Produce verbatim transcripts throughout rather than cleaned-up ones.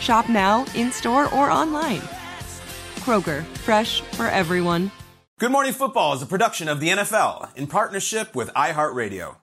Shop now, in-store, or online. Kroger, fresh for everyone. Good Morning Football is a production of the N F L in partnership with iHeartRadio.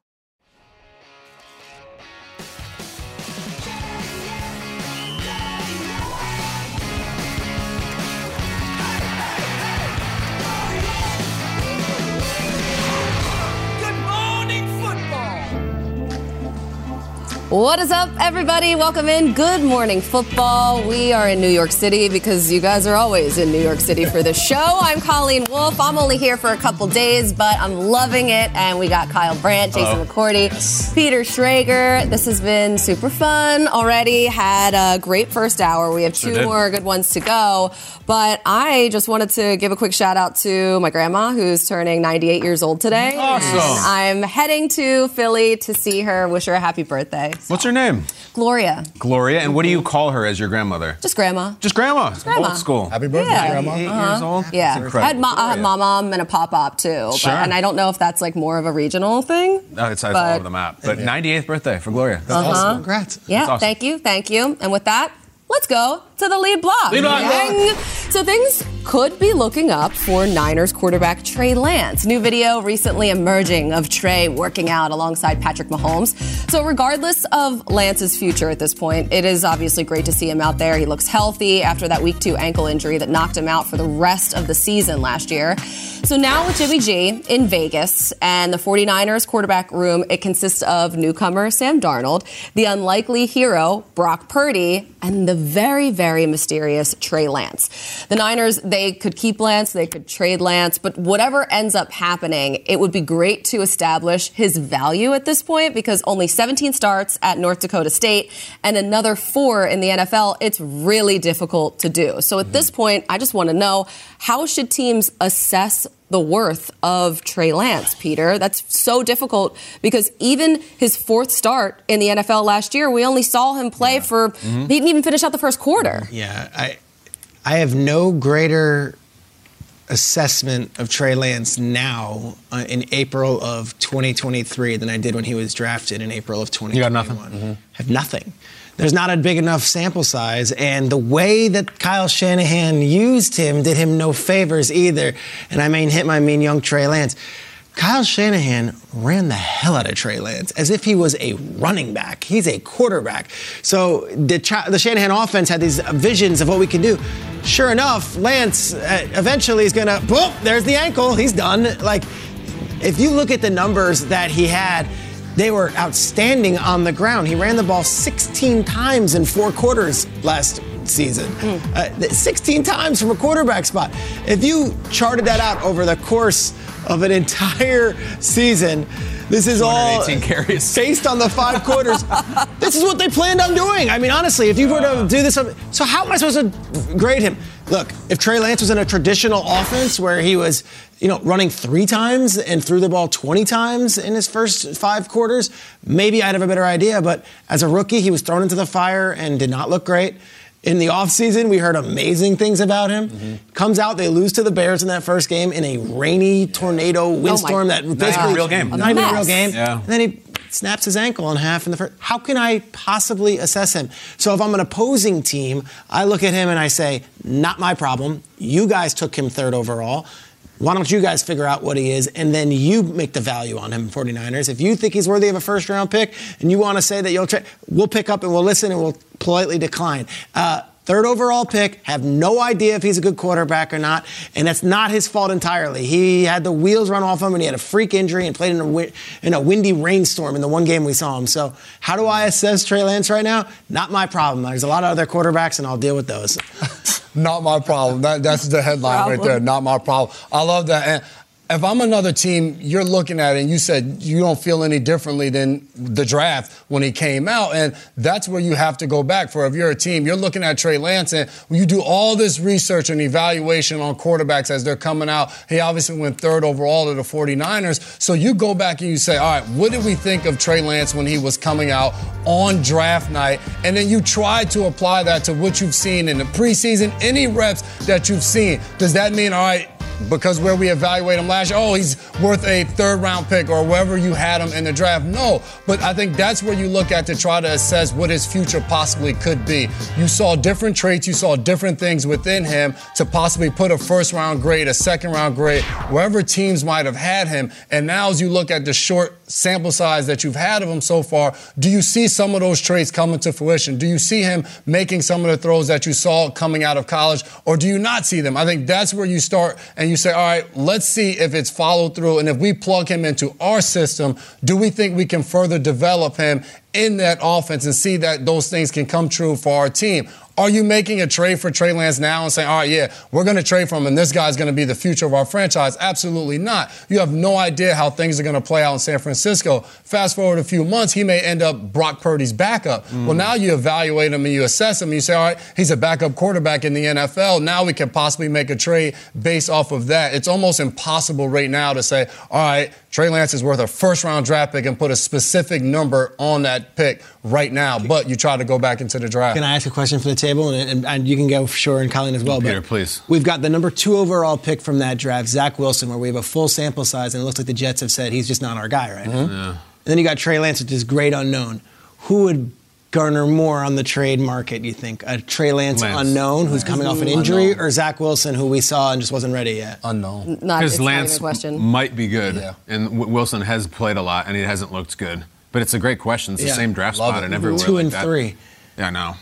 What is up, everybody? Welcome in. Good Morning Football. We are in New York City because you guys are always in New York City for this show. I'm Colleen Wolfe. I'm only here for a couple days, but I'm loving it. And we got Kyle Brandt, Jason oh, McCourty, yes. Peter Schrager. This has been super fun already. Had a great first hour. We have two sure more good ones to go. But I just wanted to give a quick shout out to my grandma, who's turning ninety-eight years old today. Awesome. And I'm heading to Philly to see her, wish her a happy birthday. So. What's her name? Gloria. Gloria. And what do you call her as your grandmother? Just grandma. Just grandma. Just grandma. Old school. Happy birthday, yeah. Grandma. ninety-eight years old Yeah. That's incredible. I had ma- uh, mom and a pop-up, too. Sure. But, and I don't know if that's, like, more of a regional thing. No, it's but, all over the map. But yeah. ninety-eighth birthday for Gloria. That's uh-huh. awesome. Congrats. Yeah. That's awesome. Thank you. Thank you. And with that, let's go to the lead block. Lead block. Yeah. So things could be looking up for Niners quarterback Trey Lance. New video recently emerging of Trey working out alongside Patrick Mahomes. So regardless of Lance's future at this point, it is obviously great to see him out there. He looks healthy after that week two ankle injury that knocked him out for the rest of the season last year. So now with Jimmy G in Vegas and the 49ers quarterback room, it consists of newcomer Sam Darnold, the unlikely hero Brock Purdy, and the very, very mysterious Trey Lance. The Niners, they could keep Lance, they could trade Lance, but whatever ends up happening, it would be great to establish his value at this point, because only seventeen starts at North Dakota State and another four in the N F L, it's really difficult to do. So at mm-hmm. this point, I just want to know, how should teams assess the worth of Trey Lance, Peter? That's so difficult, because even his fourth start in the N F L last year, we only saw him play yeah. for, mm-hmm. he didn't even finish out the first quarter. Yeah, I I have no greater assessment of Trey Lance now uh, in April of twenty twenty-three than I did when he was drafted in April of twenty twenty-one. You got nothing. Mm-hmm. I have nothing. There's not a big enough sample size, and the way that Kyle Shanahan used him did him no favors either. And I mean, hit my mean young Trey Lance. Kyle Shanahan ran the hell out of Trey Lance as if he was a running back. He's a quarterback. So the, the Shanahan offense had these visions of what we can do. Sure enough, Lance uh, eventually is going to, boom, there's the ankle. He's done. Like, if you look at the numbers that he had, they were outstanding on the ground. He ran the ball sixteen times in four quarters last season. Mm. Uh, sixteen times from a quarterback spot. If you charted that out over the course of an entire season, this is all carries. Based on the five quarters. This is what they planned on doing. I mean, honestly, if you were to do this, so how am I supposed to grade him? Look, if Trey Lance was in a traditional offense where he was, you know, running three times and threw the ball twenty times in his first five quarters, maybe I'd have a better idea. But as a rookie, he was thrown into the fire and did not look great. In the offseason, we heard amazing things about him. Mm-hmm. Comes out, they lose to the Bears in that first game in a rainy tornado windstorm. Oh that basically not even a real game. Not even a real game. Yeah. And then he snaps his ankle in half in the first. How can I possibly assess him? So if I'm an opposing team, I look at him and I say, not my problem. You guys took him third overall. Why don't you guys figure out what he is, and then you make the value on him, 49ers. If you think he's worthy of a first-round pick and you want to say that you'll tra- – we'll pick up and we'll listen and we'll politely decline. Uh, Third overall pick, have no idea if he's a good quarterback or not, and that's not his fault entirely. He had the wheels run off him, and he had a freak injury and played in a, win- in a windy rainstorm in the one game we saw him. So how do I assess Trey Lance right now? Not my problem. There's a lot of other quarterbacks, and I'll deal with those. Not my problem. That, that's the headline problem. Right there. Not my problem. I love that. And if I'm another team, you're looking at it, and you said you don't feel any differently than the draft when he came out, and that's where you have to go back for. If you're a team, you're looking at Trey Lance, and you do all this research and evaluation on quarterbacks as they're coming out. He obviously went third overall to the forty-niners, so you go back and you say, all right, what did we think of Trey Lance when he was coming out on draft night? And then you try to apply that to what you've seen in the preseason, any reps that you've seen. Does that mean, all right, because where we evaluate him last year, oh, he's worth a third-round pick or wherever you had him in the draft? No, but I think that's where you look at to try to assess what his future possibly could be. You saw different traits. You saw different things within him to possibly put a first-round grade, a second-round grade, wherever teams might have had him. And now as you look at the short sample size that you've had of him so far, do you see some of those traits coming to fruition? Do you see him making some of the throws that you saw coming out of college, or do you not see them? I think that's where you start and you say, all right, let's see if it's followed through, and if we plug him into our system, do we think we can further develop him in that offense and see that those things can come true for our team? Are you making a trade for Trey Lance now and saying, all right, yeah, we're going to trade for him and this guy's going to be the future of our franchise? Absolutely not. You have no idea how things are going to play out in San Francisco. Fast forward a few months, he may end up Brock Purdy's backup. Mm. Well, now you evaluate him and you assess him. And you say, all right, he's a backup quarterback in the N F L. Now we can possibly make a trade based off of that. It's almost impossible right now to say, all right, Trey Lance is worth a first-round draft pick and put a specific number on that pick right now, but you try to go back into the draft. Can I ask a question for the table? And, and, and you can go for sure, and Colleen as well. Peter, but please. We've got the number two overall pick from that draft, Zach Wilson, where we have a full sample size, and it looks like the Jets have said he's just not our guy right mm-hmm. now. Yeah. And then you got Trey Lance, which is great unknown. Who would garner more on the trade market, you think? A Trey Lance, Lance. unknown who's coming off an injury, unknown. or Zach Wilson, who we saw and just wasn't ready yet? Unknown. Because Lance m- might be good, yeah. and w- Wilson has played a lot, and he hasn't looked good. But it's a great question. It's yeah. the same draft Love spot it. and everywhere. Two like and that. three. Yeah, I know.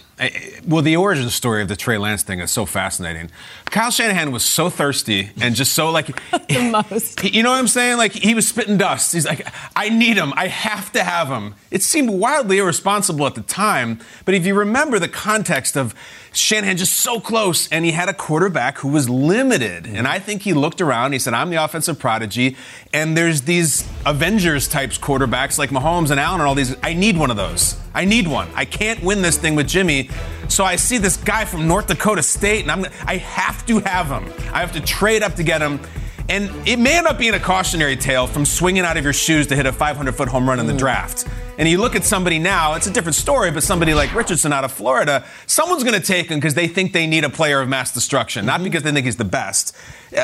Well, the origin story of the Trey Lance thing is so fascinating. Kyle Shanahan was so thirsty and just so, like, the most. You know what I'm saying? Like, he was spitting dust. He's like, I need him. I have to have him. It seemed wildly irresponsible at the time. But if you remember the context of Shanahan just so close, and he had a quarterback who was limited. And I think he looked around. He said, I'm the offensive prodigy. And there's these Avengers types quarterbacks like Mahomes and Allen and all these. I need one of those. I need one. I can't win this thing with Jimmy. So I see this guy from North Dakota State, and I'm I have to have him. I have to trade up to get him. And it may end up being a cautionary tale from swinging out of your shoes to hit a five hundred foot home run in the draft. And you look at somebody now, it's a different story, but somebody like Richardson out of Florida, someone's going to take him because they think they need a player of mass destruction, not because they think he's the best.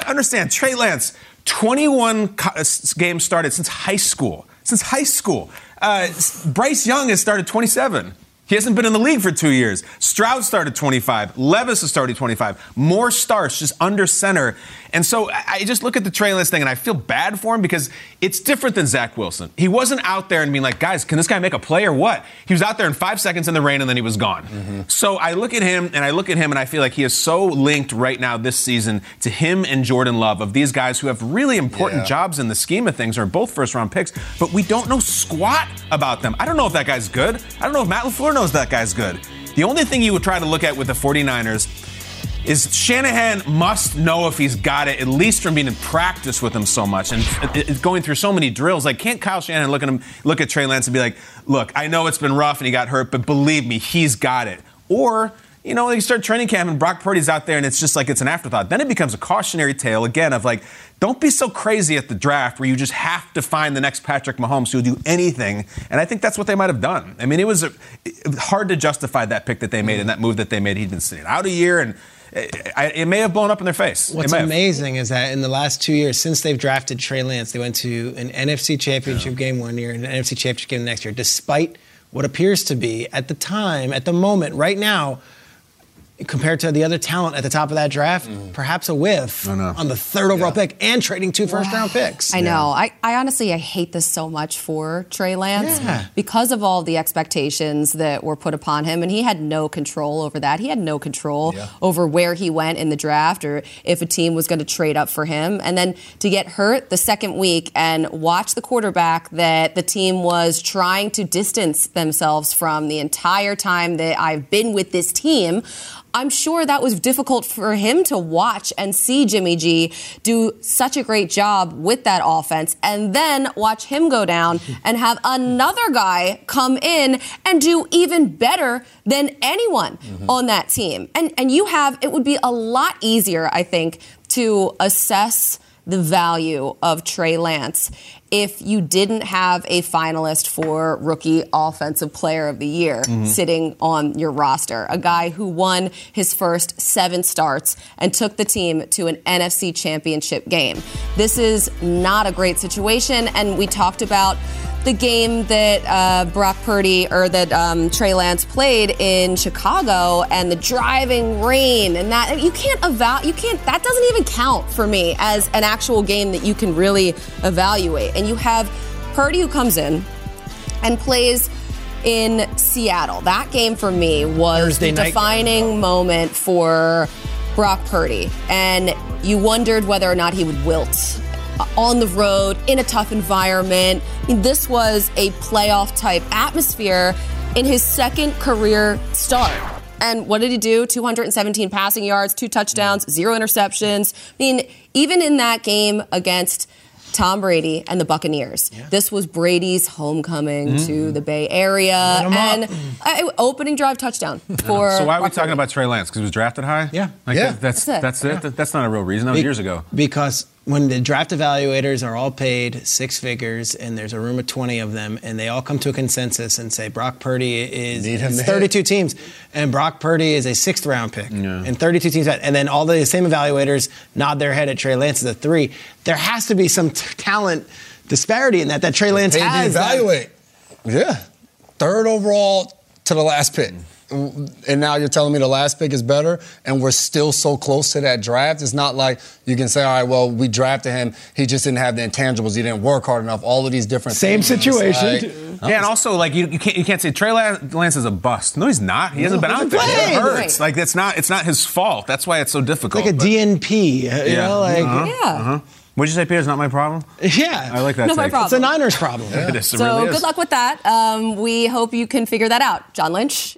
Understand, Trey Lance, twenty-one games started since high school. Since high school. Uh, Bryce Young has started twenty-seven. He hasn't been in the league for two years. Stroud started twenty-five. Levis has started twenty-five. More starts just under center. And so I just look at the Trey Lance thing, and I feel bad for him because it's different than Zach Wilson. He wasn't out there and being like, guys, can this guy make a play or what? He was out there in five seconds in the rain, and then he was gone. Mm-hmm. So I look at him, and I look at him, and I feel like he is so linked right now this season to him and Jordan Love, of these guys who have really important yeah. jobs in the scheme of things, are both first-round picks, but we don't know squat about them. I don't know if that guy's good. I don't know if Matt LaFleur knows that guy's good. The only thing you would try to look at with the 49ers is Shanahan must know if he's got it, at least from being in practice with him so much and going through so many drills. Like, can't Kyle Shanahan look at him, look at Trey Lance and be like, look, I know it's been rough and he got hurt, but believe me, he's got it? Or, you know, you start training camp and Brock Purdy's out there and it's just like it's an afterthought. Then it becomes a cautionary tale again of like, don't be so crazy at the draft where you just have to find the next Patrick Mahomes who will do anything. And I think that's what they might have done. I mean, it was, a, it was hard to justify that pick that they made and that move that they made. He'd been sitting out a year, and it, it may have blown up in their face. What's amazing is that in the last two years since they've drafted Trey Lance, they went to an N F C championship yeah. game one year and an N F C championship game the next year, despite what appears to be at the time, at the moment, right now, compared to the other talent at the top of that draft, mm. perhaps a whiff on the third overall yeah. pick and trading two first-round wow. picks. I yeah. know. I, I honestly, I hate this so much for Trey Lance yeah. because of all the expectations that were put upon him, and he had no control over that. He had no control yeah. over where he went in the draft or if a team was going to trade up for him. And then to get hurt the second week and watch the quarterback that the team was trying to distance themselves from the entire time that I've been with this team, I'm sure that was difficult for him to watch and see Jimmy G do such a great job with that offense and then watch him go down and have another guy come in and do even better than anyone mm-hmm. on that team. And and you have, it would be a lot easier, I think, to assess the value of Trey Lance if you didn't have a finalist for Rookie Offensive Player of the Year mm-hmm. sitting on your roster, a guy who won his first seven starts and took the team to an N F C championship game. This is not a great situation, and we talked about the game that uh, Brock Purdy or that um, Trey Lance played in Chicago and the driving rain and that you can't eval you can't that doesn't even count for me as an actual game that you can really evaluate. And you have Purdy who comes in and plays in Seattle. That game for me was the defining moment for Brock Purdy, and you wondered whether or not he would wilt on the road, in a tough environment. This was a playoff-type atmosphere in his second career start. And what did he do? two hundred seventeen passing yards, two touchdowns, zero interceptions. I mean, even in that game against Tom Brady and the Buccaneers, yeah. this was Brady's homecoming mm. to the Bay Area. And a, opening drive touchdown for So why are we Brock talking Brady. About Trey Lance? Because he was drafted high? Yeah. Like yeah. That, that's, that's it. That's, it. Yeah. that's not a real reason. That was Be- years ago. Because when the draft evaluators are all paid six figures and there's a room of twenty of them and they all come to a consensus and say Brock Purdy is thirty-two hit. teams and Brock Purdy is a sixth round pick yeah. and thirty-two teams. And then all the same evaluators nod their head at Trey Lance as a three. There has to be some t- talent disparity in that that Trey Lance has. To evaluate. That. Yeah. Third overall to the last pick. And now you're telling me the last pick is better, and we're still so close to that draft. It's not like you can say, all right, well, we drafted him. He just didn't have the intangibles. He didn't work hard enough. All of these different Same things. Same situation. Like, yeah, and also, like, you, you can't you can't say Trey Lance is a bust. No, he's not. He hasn't no, been out there. It hurts. Like, that's not, it's not his fault. That's why it's so difficult. Like a but, D N P. You yeah. know, like, uh-huh, yeah. Uh-huh. Would you say, Peter, it's not my problem? Yeah. I like that. Not my problem. It's a Niners problem. Yeah. It is, it so really is. Good luck with that. Um, we hope you can figure that out. John Lynch.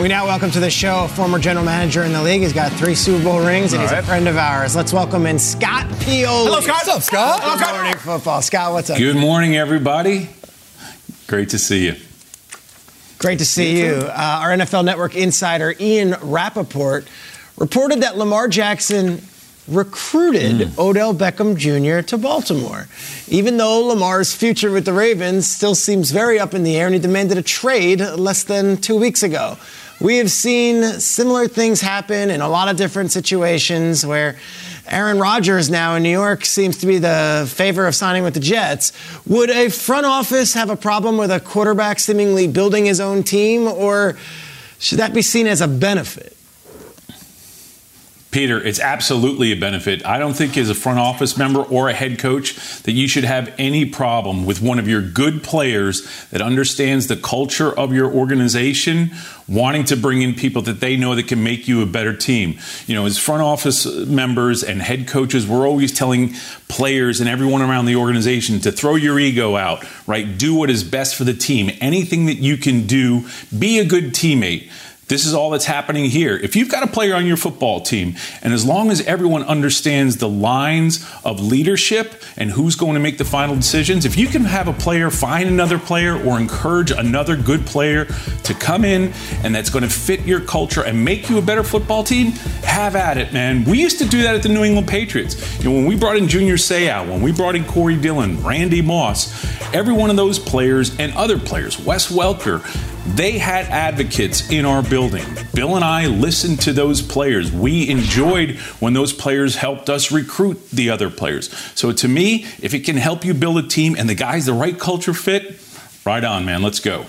We now welcome to the show a former general manager in the league. He's got three Super Bowl rings, and All he's right. a friend of ours. Let's welcome in Scott Pioli. Hello, Scott. What's up, Scott? Hello, Good Scott. Morning, football. Scott, what's up? Good morning, everybody. Great to see you. Great to see you. Uh, our N F L Network insider, Ian Rappaport, reported that Lamar Jackson recruited mm. Odell Beckham Junior to Baltimore, even though Lamar's future with the Ravens still seems very up in the air, and he demanded a trade less than two weeks ago. We have seen similar things happen in a lot of different situations where Aaron Rodgers now in New York seems to be the favor of signing with the Jets. Would a front office have a problem with a quarterback seemingly building his own team, or should that be seen as a benefit? Peter, it's absolutely a benefit. I don't think as a front office member or a head coach that you should have any problem with one of your good players that understands the culture of your organization wanting to bring in people that they know that can make you a better team. You know, as front office members and head coaches, we're always telling players and everyone around the organization to throw your ego out, right? Do what is best for the team. Anything that you can do, be a good teammate. This is all that's happening here. If you've got a player on your football team, and as long as everyone understands the lines of leadership and who's going to make the final decisions, if you can have a player find another player or encourage another good player to come in and that's going to fit your culture and make you a better football team, have at it, man. We used to do that at the New England Patriots. You know, when we brought in Junior Seau, when we brought in Corey Dillon, Randy Moss, every one of those players and other players, Wes Welker, they had advocates in our building. Bill and I listened to those players. We enjoyed when those players helped us recruit the other players. So to me, if it can help you build a team and the guy's the right culture fit, right on, man. Let's go.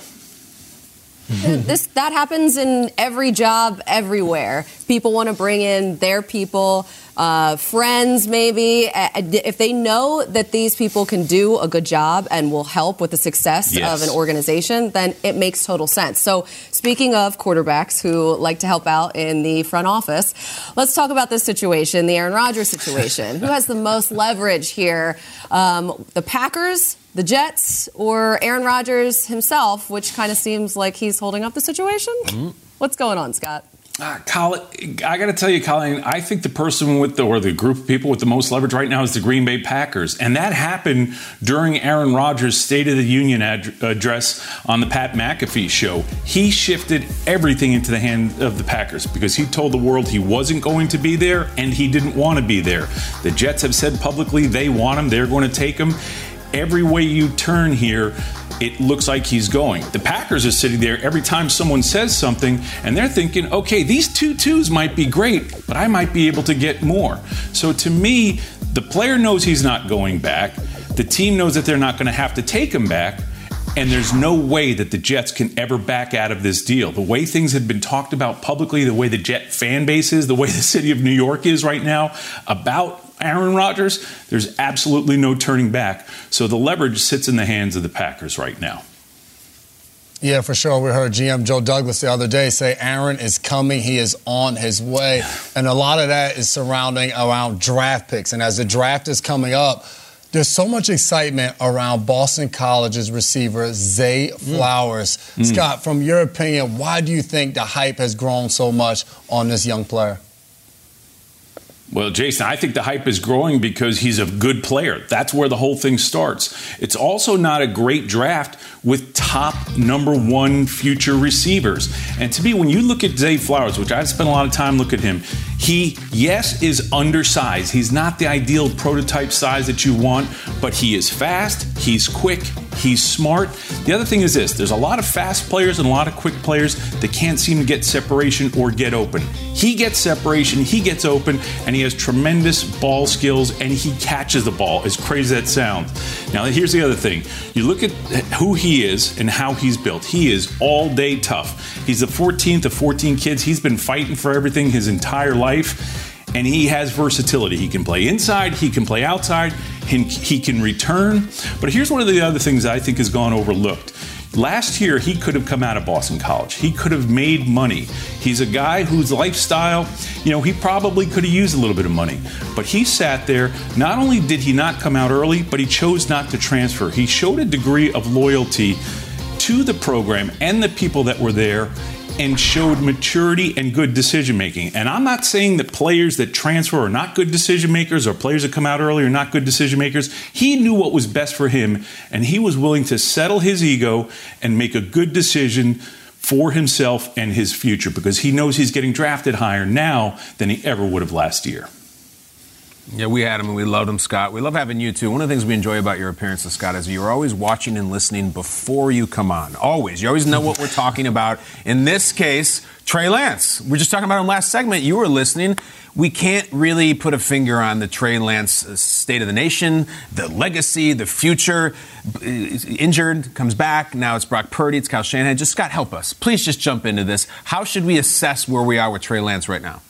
This that happens in every job, everywhere. People want to bring in their people, uh, friends maybe. If they know that these people can do a good job and will help with the success yes. of an organization, then it makes total sense. So speaking of quarterbacks who like to help out in the front office, let's talk about this situation, the Aaron Rodgers situation. Who has the most leverage here? Um, the Packers? The Jets or Aaron Rodgers himself, which kind of seems like he's holding up the situation? Mm-hmm. What's going on, Scott? Uh, Colin, I got to tell you, Colin, I think the person with the, or the group of people with the most leverage right now is the Green Bay Packers. And that happened during Aaron Rodgers' State of the Union ad- address on the Pat McAfee show. He shifted everything into the hand of the Packers because he told the world he wasn't going to be there and he didn't want to be there. The Jets have said publicly they want him. They're going to take him. Every way you turn here, it looks like he's going. The Packers are sitting there every time someone says something, and they're thinking, okay, these two twos might be great, but I might be able to get more. So to me, the player knows he's not going back. The team knows that they're not going to have to take him back. And there's no way that the Jets can ever back out of this deal. The way things have been talked about publicly, the way the Jet fan base is, the way the city of New York is right now about Aaron Rodgers, there's absolutely no turning back. So the leverage sits in the hands of the Packers right now. Yeah, for sure. We heard G M Joe Douglas the other day say Aaron is coming. He is on his way. And a lot of that is surrounding around draft picks. And as the draft is coming up, there's so much excitement around Boston College's receiver, Zay Flowers. Mm. Scott, from your opinion, why do you think the hype has grown so much on this young player? Well, Jason, I think the hype is growing because he's a good player. That's where the whole thing starts. It's also not a great draft with top number one future receivers. And to me, when you look at Zay Flowers, which I've spent a lot of time looking at him, he, yes, is undersized. He's not the ideal prototype size that you want, but he is fast, he's quick, he's smart. The other thing is this. There's a lot of fast players and a lot of quick players that can't seem to get separation or get open. He gets separation, he gets open, and he has tremendous ball skills, and he catches the ball, as crazy as that sounds. Now, here's the other thing. You look at who he is and how he's built. He is all-day tough. He's the fourteenth of fourteen kids. He's been fighting for everything his entire life. And he has versatility. He can play inside, he can play outside, he can return. But here's one of the other things I think has gone overlooked. Last year, he could have come out of Boston College. He could have made money. He's a guy whose lifestyle, you know, he probably could have used a little bit of money. But he sat there. Not only did he not come out early, but he chose not to transfer. He showed a degree of loyalty to the program and the people that were there, and showed maturity and good decision-making. And I'm not saying that players that transfer are not good decision-makers or players that come out early are not good decision-makers. He knew what was best for him, and he was willing to settle his ego and make a good decision for himself and his future because he knows he's getting drafted higher now than he ever would have last year. Yeah, we had him and we loved him, Scott. We love having you, too. One of the things we enjoy about your appearances, Scott, is you're always watching and listening before you come on. Always. You always know what we're talking about. In this case, Trey Lance. We were just talking about him last segment. You were listening. We can't really put a finger on the Trey Lance state of the nation, the legacy, the future. Injured, comes back. Now it's Brock Purdy. It's Kyle Shanahan. Just, Scott, help us. Please just jump into this. How should we assess where we are with Trey Lance right now?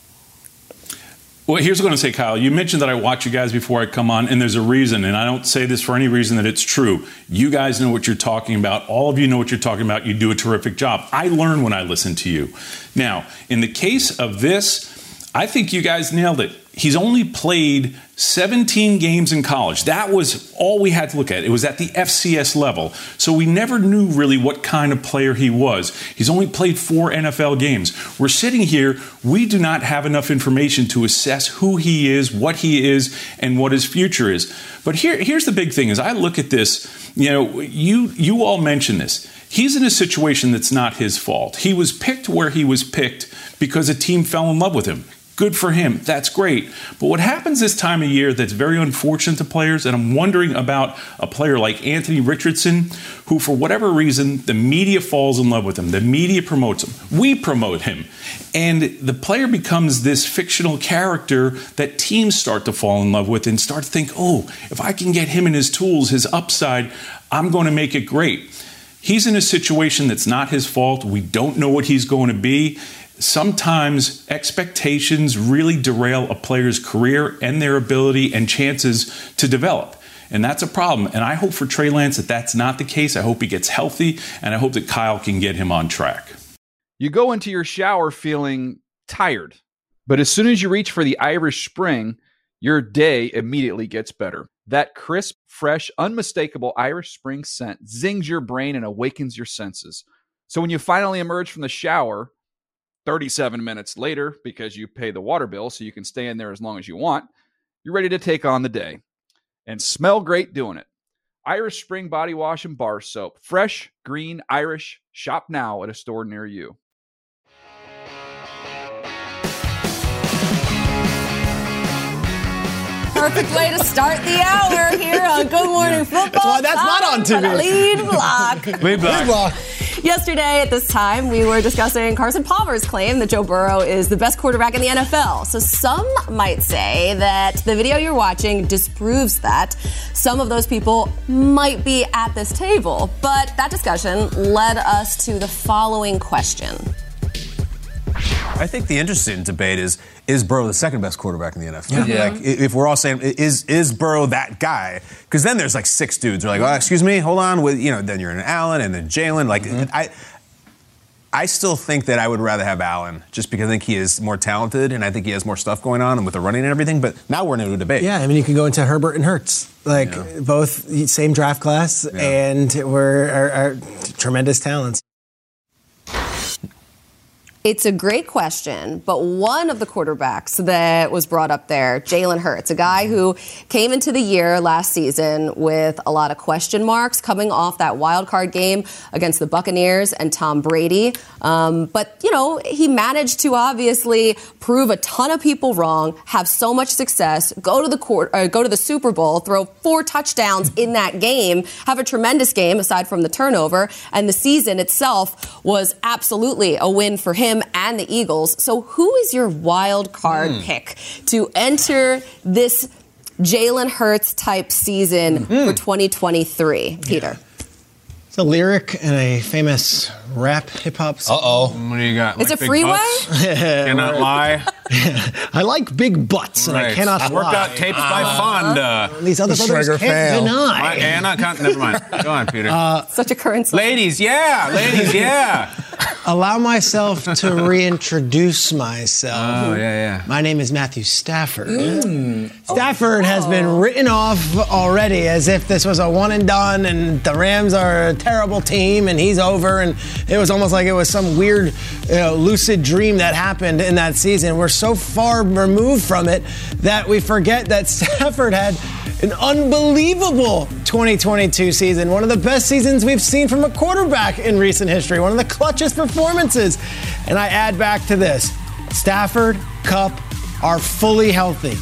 Well, here's what I'm going to say, Kyle. You mentioned that I watch you guys before I come on, and there's a reason, and I don't say this for any reason that it's true. You guys know what you're talking about. All of you know what you're talking about. You do a terrific job. I learn when I listen to you. Now, in the case of this, I think you guys nailed it. He's only played seventeen games in college. That was all we had to look at. It was at the F C S level. So we never knew really what kind of player he was. He's only played four N F L games. We're sitting here. We do not have enough information to assess who he is, what he is, and what his future is. But here, here's the big thing is I look at this, you know, you, you all mentioned this. He's in a situation that's not his fault. He was picked where he was picked because a team fell in love with him. Good for him. That's great. But what happens this time of year that's very unfortunate to players, and I'm wondering about a player like Anthony Richardson, who for whatever reason, the media falls in love with him. The media promotes him. We promote him. And the player becomes this fictional character that teams start to fall in love with and start to think, oh, if I can get him and his tools, his upside, I'm going to make it great. He's in a situation that's not his fault. We don't know what he's going to be. Sometimes expectations really derail a player's career and their ability and chances to develop. And that's a problem. And I hope for Trey Lance that that's not the case. I hope he gets healthy, and I hope that Kyle can get him on track. You go into your shower feeling tired, but as soon as you reach for the Irish Spring, your day immediately gets better. That crisp, fresh, unmistakable Irish Spring scent zings your brain and awakens your senses. So when you finally emerge from the shower thirty-seven minutes later, because you pay the water bill so you can stay in there as long as you want, you're ready to take on the day and smell great doing it. Irish Spring Body Wash and Bar Soap. Fresh, green, Irish. Shop now at a store near you. Perfect way to start the hour here on Good Morning Football. That's why that's not on T V. Lead block. Lead block. Lead block. Yesterday at this time, we were discussing Carson Palmer's claim that Joe Burrow is the best quarterback in the N F L. So some might say that the video you're watching disproves that. Some of those people might be at this table. But that discussion led us to the following question. I think the interesting debate is, is Burrow the second best quarterback in the N F L? Yeah. Like, if we're all saying, is is Burrow that guy? Because then there's like six dudes who are like, oh, excuse me, hold on. With, you know, then you're in Allen and then Jalen. Like, mm-hmm. I I still think that I would rather have Allen just because I think he is more talented and I think he has more stuff going on and with the running and everything. But now we're in a debate. Yeah, I mean, you can go into Herbert and Hurts. Like, yeah. Both same draft class, yeah. and we're are, are tremendous talents. It's a great question, but one of the quarterbacks that was brought up there, Jalen Hurts, a guy who came into the year last season with a lot of question marks coming off that wild card game against the Buccaneers and Tom Brady. Um, but, you know, he managed to obviously prove a ton of people wrong, have so much success, go to the court, uh, go to the Super Bowl, throw four touchdowns in that game, have a tremendous game aside from the turnover, and the season itself was absolutely a win for him and the Eagles. So who is your wild card mm. pick to enter this Jalen Hurts type season mm-hmm. for twenty twenty-three, Peter? Yeah. It's a lyric and a famous rap hip hop song. Uh-oh. What do you got? It's like a freeway? Cannot lie. I like big butts, right. and I cannot I lie. I worked out tapes uh, by Fonda. These other brothers can't failed. Deny. My, Anna, never mind. Go on, Peter. Uh, Such a current song. Ladies, yeah. Ladies, yeah. Allow myself to reintroduce myself. Oh, yeah, yeah. My name is Matthew Stafford. Mm. Stafford oh. has been written off already as if this was a one and done and the Rams are a terrible team and he's over. And it was almost like it was some weird, you know, lucid dream that happened in that season. We're so far removed from it that we forget that Stafford had an unbelievable twenty twenty-two season, one of the best seasons we've seen from a quarterback in recent history, one of the clutchest performances. And I add back to this, Stafford, Kupp are fully healthy.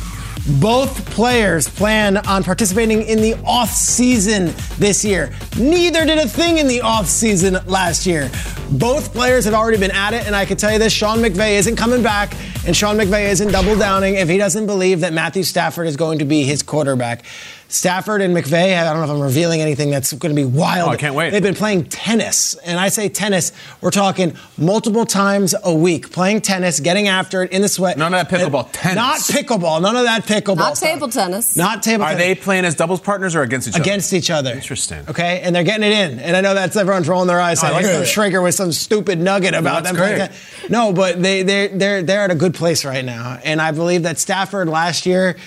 Both players plan on participating in the offseason this year. Neither did a thing in the offseason last year. Both players had already been at it, and I can tell you this, Sean McVay isn't coming back, and Sean McVay isn't double downing if he doesn't believe that Matthew Stafford is going to be his quarterback. Stafford and McVay, I don't know if I'm revealing anything that's going to be wild. Oh, I can't wait. They've been playing tennis. And I say tennis, we're talking multiple times a week. Playing tennis, getting after it in the sweat. None of that pickleball. It, tennis. Not pickleball. None of that pickleball. Not table stuff. tennis. Not table Are tennis. Are they playing as doubles partners or against each against other? Against each other. Interesting. Okay? And they're getting it in. And I know that's everyone's rolling their eyes. I like some shrinker with some stupid nugget about no, them. Great. No, but they, they're, they're, they're at a good place right now. And I believe that Stafford last year...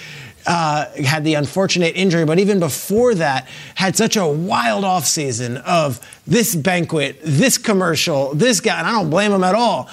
Uh, had the unfortunate injury, but even before that, had such a wild offseason of this banquet, this commercial, this guy, and I don't blame him at all.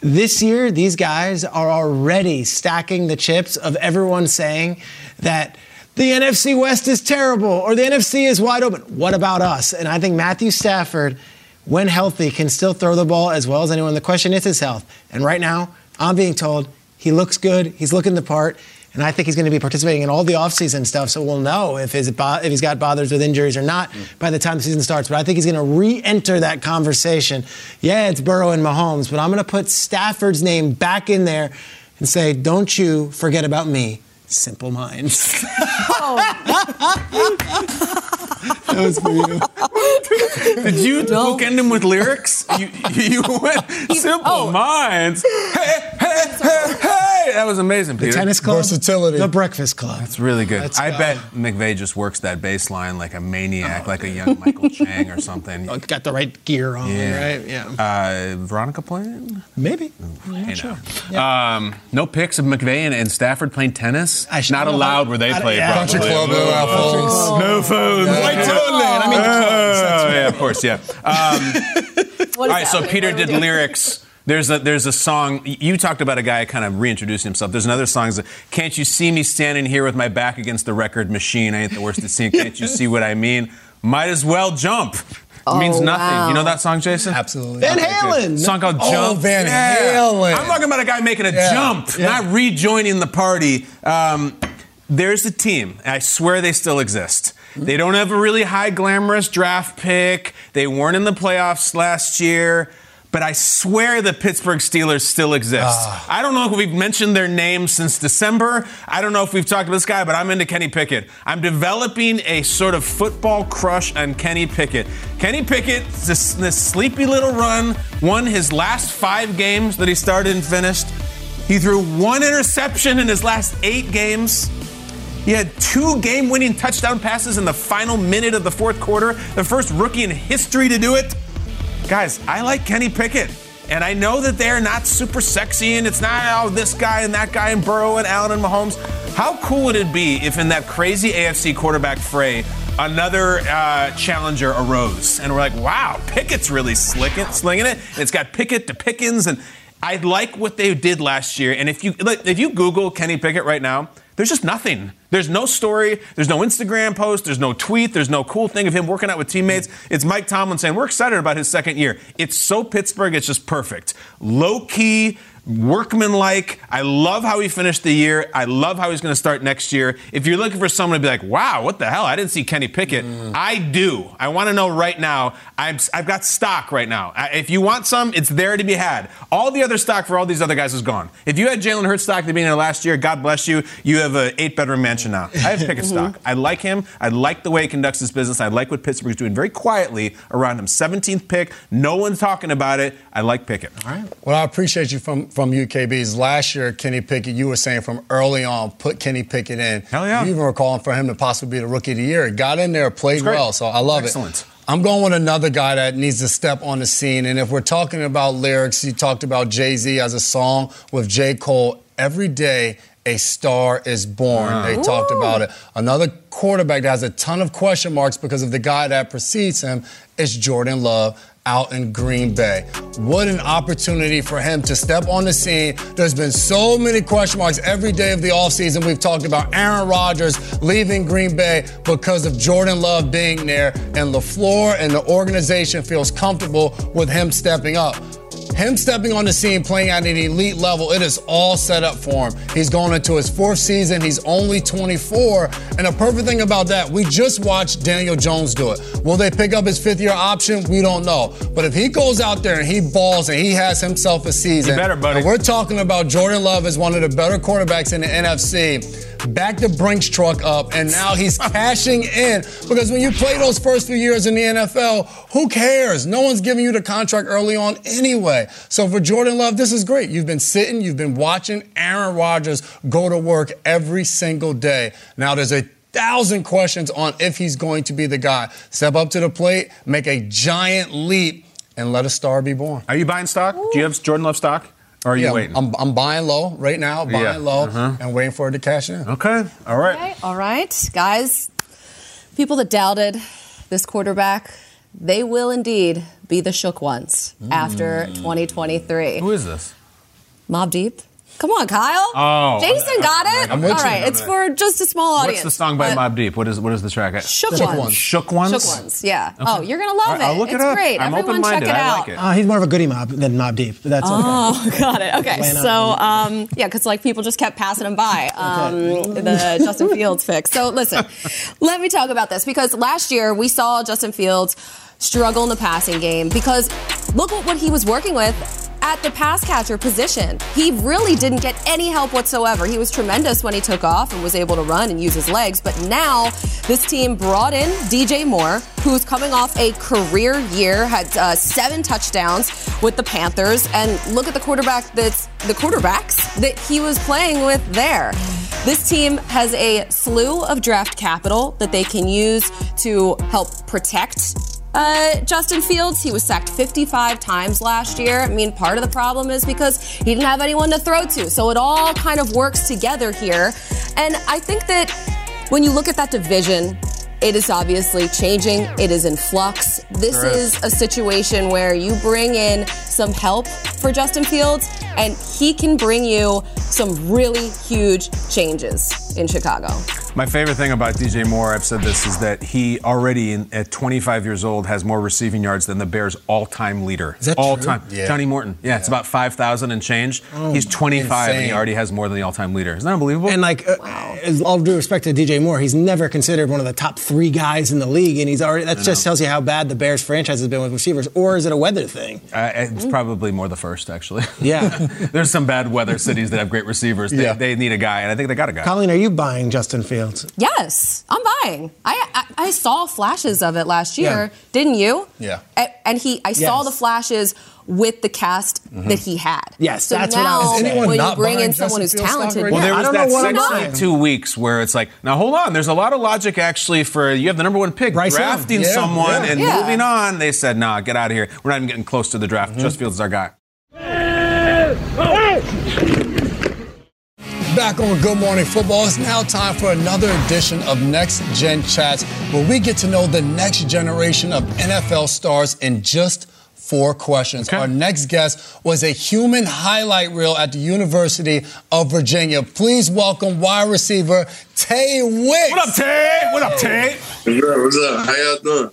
This year, these guys are already stacking the chips of everyone saying that the N F C West is terrible or the N F C is wide open. What about us? And I think Matthew Stafford, when healthy, can still throw the ball as well as anyone. The question is his health. And right now, I'm being told he looks good, he's looking the part. And I think he's going to be participating in all the offseason stuff, so we'll know if his if he's got bothers with injuries or not mm. by the time the season starts. But I think he's going to re-enter that conversation. Yeah, it's Burrow and Mahomes, but I'm going to put Stafford's name back in there and say, don't you forget about me, Simple Minds. Oh. That was for you. Did you no. bookend him with lyrics? You, you went he, Simple oh. Minds. Hey, hey, hey, hey. That was amazing, Peter. The tennis club. Versatility. The breakfast club. That's really good. Let's I go. bet McVay just works that bass line like a maniac, oh, like dude. a young Michael Chang or something. Oh, got the right gear on, yeah. right? Yeah. Uh, Veronica playing? Maybe. Ooh, yeah, hey sure. yeah. um, no pics of McVay and, and Stafford playing tennis? I Not allowed know. where they I, played, yeah. probably. Country club, no oh. No phones. Yeah. Like totally. Oh, I mean, the clothes, that's oh yeah, of course, yeah. Um, all right, so Peter did lyrics. There's a there's a song. You talked about a guy kind of reintroducing himself. There's another song. Can't you see me standing here with my back against the record machine? I ain't the worst at seeing. Can't you see what I mean? Might as well jump. It means oh, nothing. Wow. You know that song, Jason? Absolutely. Van Halen. Song called Jump. Oh, Van yeah. Halen. I'm talking about a guy making a yeah. jump, yeah. not rejoining the party. Um, there's a team. I swear they still exist. They don't have a really high glamorous draft pick. They weren't in the playoffs last year. But I swear the Pittsburgh Steelers still exist. Uh, I don't know if we've mentioned their name since December. I don't know if we've talked about this guy, but I'm into Kenny Pickett. I'm developing a sort of football crush on Kenny Pickett. Kenny Pickett, this, this sleepy little run, won his last five games that he started and finished. He threw one interception in his last eight games. He had two game-winning touchdown passes in the final minute of the fourth quarter, the first rookie in history to do it. Guys, I like Kenny Pickett, and I know that they're not super sexy, and it's not, oh, this guy and that guy and Burrow and Allen and Mahomes. How cool would it be if in that crazy A F C quarterback fray, another uh, challenger arose, and we're like, wow, Pickett's really slicking, slinging it. It's got Pickett to Pickens, and I like what they did last year. And if you if you Google Kenny Pickett right now, there's just nothing. There's no story. There's no Instagram post. There's no tweet. There's no cool thing of him working out with teammates. It's Mike Tomlin saying, we're excited about his second year. It's so Pittsburgh, it's just perfect. Low-key, workman-like. I love how he finished the year. I love how he's going to start next year. If you're looking for someone to be like, wow, what the hell? I didn't see Kenny Pickett. Mm. I do. I want to know right now. I'm, I've got stock right now. I, if you want some, it's there to be had. All the other stock for all these other guys is gone. If you had Jalen Hurts stock at the beginning of last year, God bless you. You have an eight-bedroom mansion now. I have Pickett stock. I like him. I like the way he conducts his business. I like what Pittsburgh's doing very quietly around him. seventeenth pick. No one's talking about it. I like Pickett. All right. Well, I appreciate you from From U K B's last year, Kenny Pickett, you were saying from early on, put Kenny Pickett in. Hell yeah. You even were calling for him to possibly be the rookie of the year. Got in there, played well, so I love Excellent. it. Excellent. I'm going with another guy that needs to step on the scene. And if we're talking about lyrics, you talked about Jay-Z as a song with J. Cole. Every day a star is born. Wow. They Ooh. talked about it. Another quarterback that has a ton of question marks because of the guy that precedes him is Jordan Love out in Green Bay. What an opportunity for him to step on the scene. There's been so many question marks every day of the offseason. We've talked about Aaron Rodgers leaving Green Bay because of Jordan Love being there, and LaFleur and the organization feels comfortable with him stepping up. Him stepping on the scene, playing at an elite level, it is all set up for him. He's going into his fourth season. He's only twenty-four. And the perfect thing about that, we just watched Daniel Jones do it. Will they pick up his fifth-year option? We don't know. But if he goes out there and he balls and he has himself a season, you better, buddy. And we're talking about Jordan Love as one of the better quarterbacks in the N F C. backed the Brinks truck up, and now he's cashing in. Because when you play those first few years in the N F L, who cares? No one's giving you the contract early on anyway. So for Jordan Love, this is great. You've been sitting, you've been watching Aaron Rodgers go to work every single day. Now there's a thousand questions on if he's going to be the guy. Step up to the plate, make a giant leap, and let a star be born. Are you buying stock? Ooh. Do you have Jordan Love stock? Or are yeah, you waiting? I'm, I'm buying low right now, buying yeah. low, uh-huh. and waiting for it to cash in. Okay. All right. Okay. All right. Guys, people that doubted this quarterback, they will indeed be the shook ones mm. after twenty twenty-three. Who is this? Mobb Deep. Come on, Kyle. Oh, Jason got it. I'm All right, it's for just a small audience. What's the song by Mobb Deep? What is what is the track? Shook, Shook Ones. Ones. Shook Ones. Shook Ones. Yeah. Okay. Oh, you're gonna love right, it. I'll look it's it up. Great. I'm Everyone check it out. I like it. Uh, he's more of a goody mob than Mobb Deep. That's oh, okay. got it. Okay. So um, yeah, because like people just kept passing him by um, the Justin Fields pick. So listen, let me talk about this because last year we saw Justin Fields struggle in the passing game because look at what he was working with. At the pass catcher position, he really didn't get any help whatsoever. He was tremendous when he took off and was able to run and use his legs. But now this team brought in D J Moore, who's coming off a career year, had uh, seven touchdowns with the Panthers. And look at the quarterback that's the quarterbacks that he was playing with there. This team has a slew of draft capital that they can use to help protect Uh, Justin Fields. He was sacked fifty-five times last year. I mean, part of the problem is because he didn't have anyone to throw to. So it all kind of works together here. And I think that when you look at that division, it is obviously changing. It is in flux. This sure is. is a situation where you bring in some help for Justin Fields, and he can bring you some really huge changes in Chicago. My favorite thing about D J Moore, I've said this, is that he already, in, at twenty-five years old, has more receiving yards than the Bears' all-time leader. Is that all true? Time. Yeah. Johnny Morton. Yeah, yeah. It's about five thousand and change. Oh, he's twenty-five, insane. And he already has more than the all-time leader. Isn't that unbelievable? And, like, uh, wow. all due respect to D J Moore, he's never considered one of the top three guys in the league, and he's already – that just tells you how bad the Bears' franchise has been with receivers. Or is it a weather thing? Uh, it's probably more the first, actually. Yeah. There's some bad weather cities that have great receivers. They, yeah. they need a guy, and I think they got a guy. Colleen, are you buying Justin Fields? Yes, I'm buying. I, I I saw flashes of it last year, yeah. didn't you? Yeah. And, and he, I saw yes. the flashes with the cast mm-hmm. that he had. Yes, so that's now, what I was. When you bring in Justin someone who's Fields talented, right well, there was that section two weeks where it's like, now hold on. There's a lot of logic actually for you have the number one pick, Bryce drafting yeah, someone yeah. and yeah. moving on. They said, nah, get out of here. We're not even getting close to the draft. Mm-hmm. Justin Fields is our guy. Back on Good Morning Football. It's now time for another edition of Next Gen Chats, where we get to know the next generation of N F L stars in just four questions. Okay. Our next guest was a human highlight reel at the University of Virginia. Please welcome wide receiver Tay Wicks. What up, Tay? What up, Tay? What's up? What's up? How y'all doing?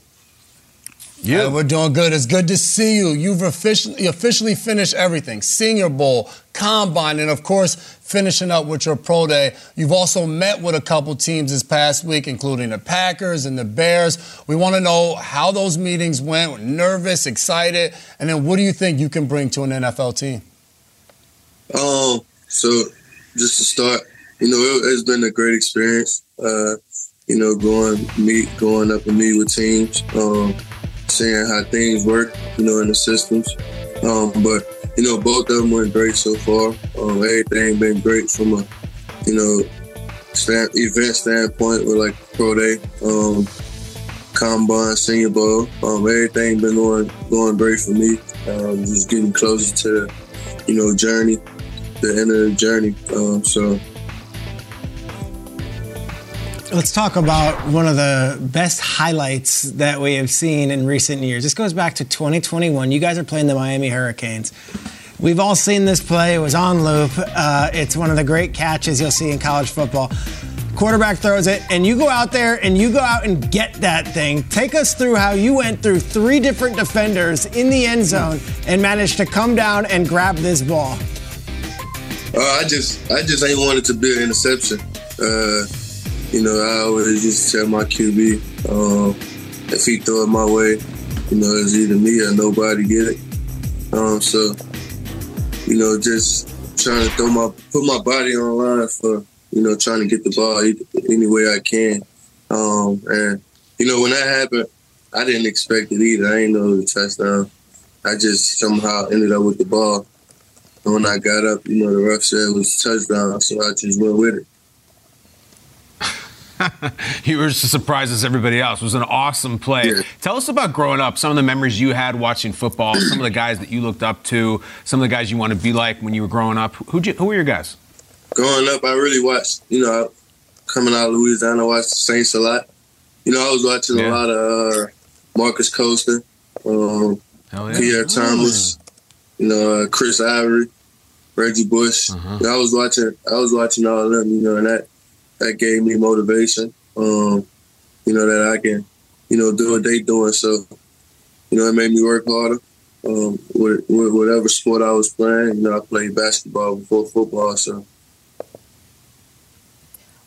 Yeah, right, we're doing good. It's good to see you. You've officially, officially finished everything. Senior Bowl, Combine, and, of course, finishing up with your pro day. You've also met with a couple teams this past week, including the Packers and the Bears. We want to know how those meetings went. We're nervous, excited. And then what do you think you can bring to an N F L team? Um, so just to start, you know, it, it's been a great experience, uh, you know, going meet, going up and meet with teams. Um seeing how things work, you know, in the systems. Um, but, you know, both of them went great so far. Um, everything been great from a, you know, stand, event standpoint with, like, Pro Day, um, Combine, Senior Bowl. Um, everything been going, going great for me. Um, just getting closer to, you know, journey, the end of the journey. Um, so... Let's talk about one of the best highlights that we have seen in recent years. This goes back to twenty twenty-one. You guys are playing the Miami Hurricanes. We've all seen this play. It was on loop. Uh, it's one of the great catches you'll see in college football. Quarterback throws it, and you go out there and you go out and get that thing. Take us through how you went through three different defenders in the end zone and managed to come down and grab this ball. Uh, I just, I just ain't wanted to be an interception. Uh, You know, I always just tell my Q B, um, if he throw it my way, you know, it's either me or nobody get it. Um, so, you know, just trying to throw my, put my body on line for, you know, trying to get the ball any way I can. Um, and, you know, when that happened, I didn't expect it either. I didn't know it was a touchdown. I just somehow ended up with the ball. And when I got up, you know, the ref said it was a touchdown, so I just went with it. You were just as surprised as everybody else. It was an awesome play. Yeah. Tell us about growing up, some of the memories you had watching football, some of the guys that you looked up to, some of the guys you want to be like when you were growing up. Who'd you, who were your guys? Growing up, I really watched, you know, coming out of Louisiana, I watched the Saints a lot. You know, I was watching yeah. a lot of uh, Marcus Coaster, um, yeah. Pierre oh. Thomas, you know, uh, Chris Ivory, Reggie Bush. Uh-huh. You know, I was watching, I was watching all of them, you know, and that, that gave me motivation, um, you know, that I can, you know, do what they doing. So, you know, it made me work harder um, with, with whatever sport I was playing. You know, I played basketball before football, so.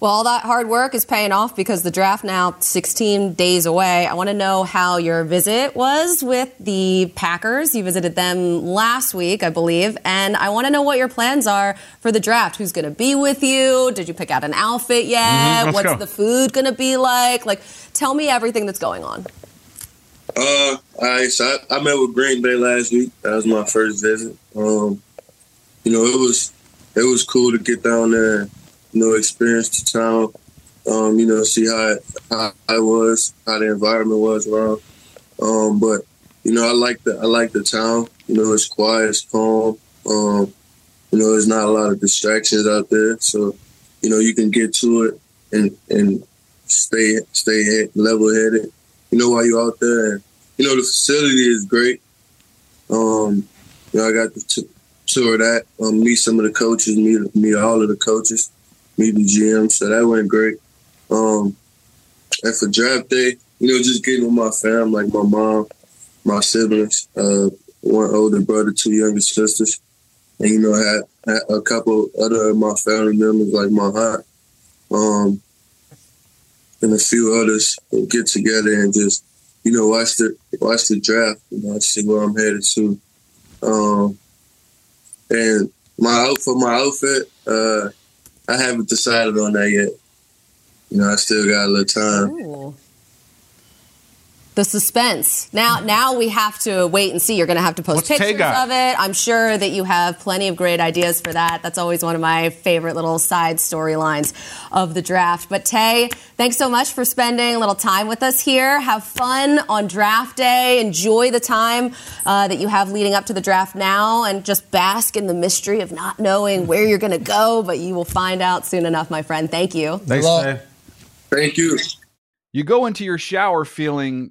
Well, all that hard work is paying off because the draft now sixteen days away. I want to know how your visit was with the Packers. You visited them last week, I believe. And I want to know what your plans are for the draft. Who's going to be with you? Did you pick out an outfit yet? Mm-hmm. What's go. the food going to be like? Like, tell me everything that's going on. Uh, all right, so I, I met with Green Bay last week. That was my first visit. Um, you know, it was it was cool to get down there and, you know, experience the town, um, you know, see how it, how it was, how the environment was around. Um, but, you know, I like the I like the town. You know, it's quiet, it's calm. Um, you know, there's not a lot of distractions out there. So, you know, you can get to it and and stay stay head, level-headed, you know, while you're out there. And, you know, the facility is great. Um, you know, I got to t- tour that, um, meet some of the coaches, meet, meet all of the coaches. Meet the G M, so that went great. Um, and for draft day, you know, just getting with my fam, like my mom, my siblings, uh, one older brother, two younger sisters, and, you know, had, had a couple other of my family members, like my aunt, um, and a few others, get together and just, you know, watch the watch the draft, you know, see where I'm headed to. Um, and my out for my outfit, uh, I haven't decided on that yet. You know, I still got a little time. Ooh. The suspense. Now now we have to wait and see. You're going to have to post What's pictures of it. I'm sure that you have plenty of great ideas for that. That's always one of my favorite little side storylines of the draft. But, Tay, thanks so much for spending a little time with us here. Have fun on draft day. Enjoy the time uh, that you have leading up to the draft now, and just bask in the mystery of not knowing where you're going to go. But you will find out soon enough, my friend. Thank you. Thanks, Tay. Thank you. You go into your shower feeling